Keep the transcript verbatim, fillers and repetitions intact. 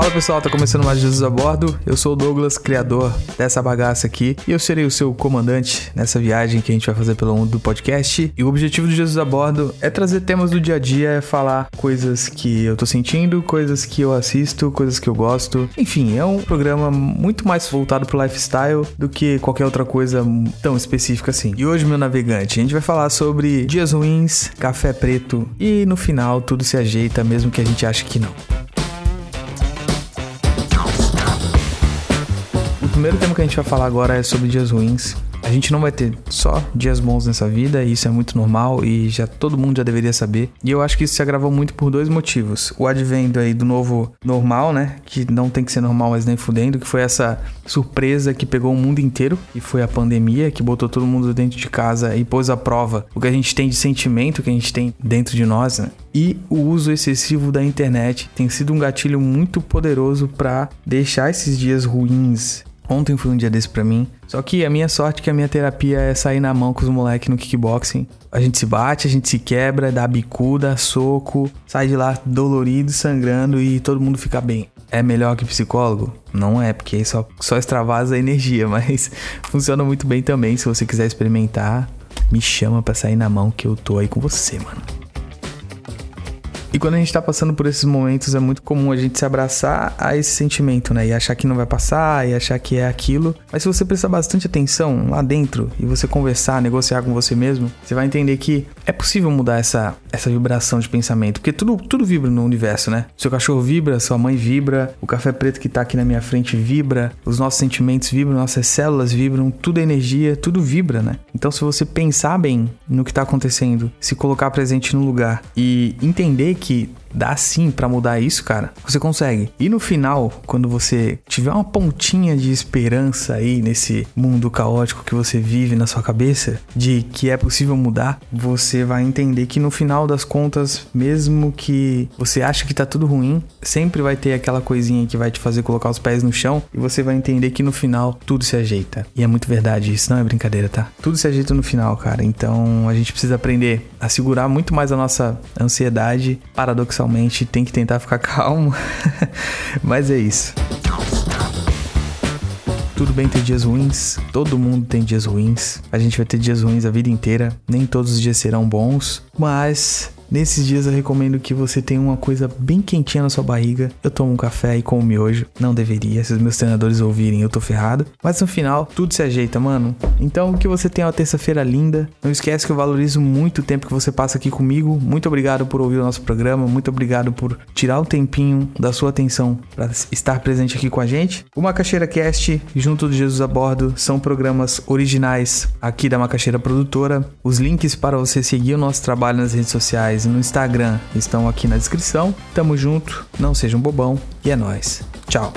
Fala pessoal, tá começando mais Jesus a Bordo. Eu sou o Douglas, criador dessa bagaça aqui, e eu serei o seu comandante nessa viagem que a gente vai fazer pelo mundo do podcast. E o objetivo do Jesus a Bordo é trazer temas do dia a dia, é falar coisas que eu tô sentindo, coisas que eu assisto, coisas que eu gosto. Enfim, é um programa muito mais voltado pro lifestyle do que qualquer outra coisa tão específica assim. E hoje, meu navegante, a gente vai falar sobre dias ruins, café preto e no final tudo se ajeita, mesmo que a gente ache que não. O primeiro tema que a gente vai falar agora é sobre dias ruins. A gente não vai ter só dias bons nessa vida, e isso é muito normal e já todo mundo já deveria saber. E eu acho que isso se agravou muito por dois motivos. O advento aí do novo normal, né? Que não tem que ser normal, mas nem fudendo, que foi essa surpresa que pegou o mundo inteiro, e foi a pandemia que botou todo mundo dentro de casa e pôs à prova o que a gente tem de sentimento, o que a gente tem dentro de nós, né? E o uso excessivo da internet tem sido um gatilho muito poderoso para deixar esses dias ruins. Ontem foi um dia desse pra mim. Só que a minha sorte é que a minha terapia é sair na mão com os moleques no kickboxing. A gente se bate, a gente se quebra, dá bicuda, soco, sai de lá dolorido, sangrando, e todo mundo fica bem. É melhor que psicólogo? Não é, porque aí só, só extravasa a energia, mas funciona muito bem também. Se você quiser experimentar, me chama pra sair na mão que eu tô aí com você, mano. E quando a gente tá passando por esses momentos, é muito comum a gente se abraçar a esse sentimento, né? E achar que não vai passar, e achar que é aquilo. Mas se você prestar bastante atenção lá dentro, e você conversar, negociar com você mesmo, você vai entender que é possível mudar essa, essa vibração de pensamento. Porque tudo, tudo vibra no universo, né? Seu cachorro vibra, sua mãe vibra, o café preto que tá aqui na minha frente vibra, os nossos sentimentos vibram, nossas células vibram, tudo é energia, tudo vibra, né? Então se você pensar bem no que tá acontecendo, se colocar presente no lugar e entender que dá sim pra mudar isso, cara, você consegue. E no final, quando você tiver uma pontinha de esperança aí nesse mundo caótico que você vive na sua cabeça, de que é possível mudar, você vai entender que no final das contas, mesmo que você ache que tá tudo ruim, sempre vai ter aquela coisinha que vai te fazer colocar os pés no chão, e você vai entender que no final tudo se ajeita. E é muito verdade, isso não é brincadeira, tá? Tudo se ajeita no final, cara. Então a gente precisa aprender a segurar muito mais a nossa ansiedade. Paradoxalmente tem que tentar ficar calmo, mas é isso. Tudo bem ter dias ruins, todo mundo tem dias ruins, a gente vai ter dias ruins a vida inteira, nem todos os dias serão bons, mas nesses dias eu recomendo que você tenha uma coisa bem quentinha na sua barriga. Eu tomo um café e como miojo, não deveria, se os meus treinadores ouvirem eu tô ferrado, mas no final tudo se ajeita, mano. Então que você tenha uma terça-feira linda, não esquece que eu valorizo muito o tempo que você passa aqui comigo, muito obrigado por ouvir o nosso programa, muito obrigado por tirar um tempinho da sua atenção para estar presente aqui com a gente. O Macaxeira Cast, junto do Jesus a Bordo, são programas originais aqui da Macaxeira Produtora. Os links para você seguir o nosso trabalho nas redes sociais e no Instagram estão aqui na descrição. Tamo junto, não seja um bobão, e é nóis. Tchau.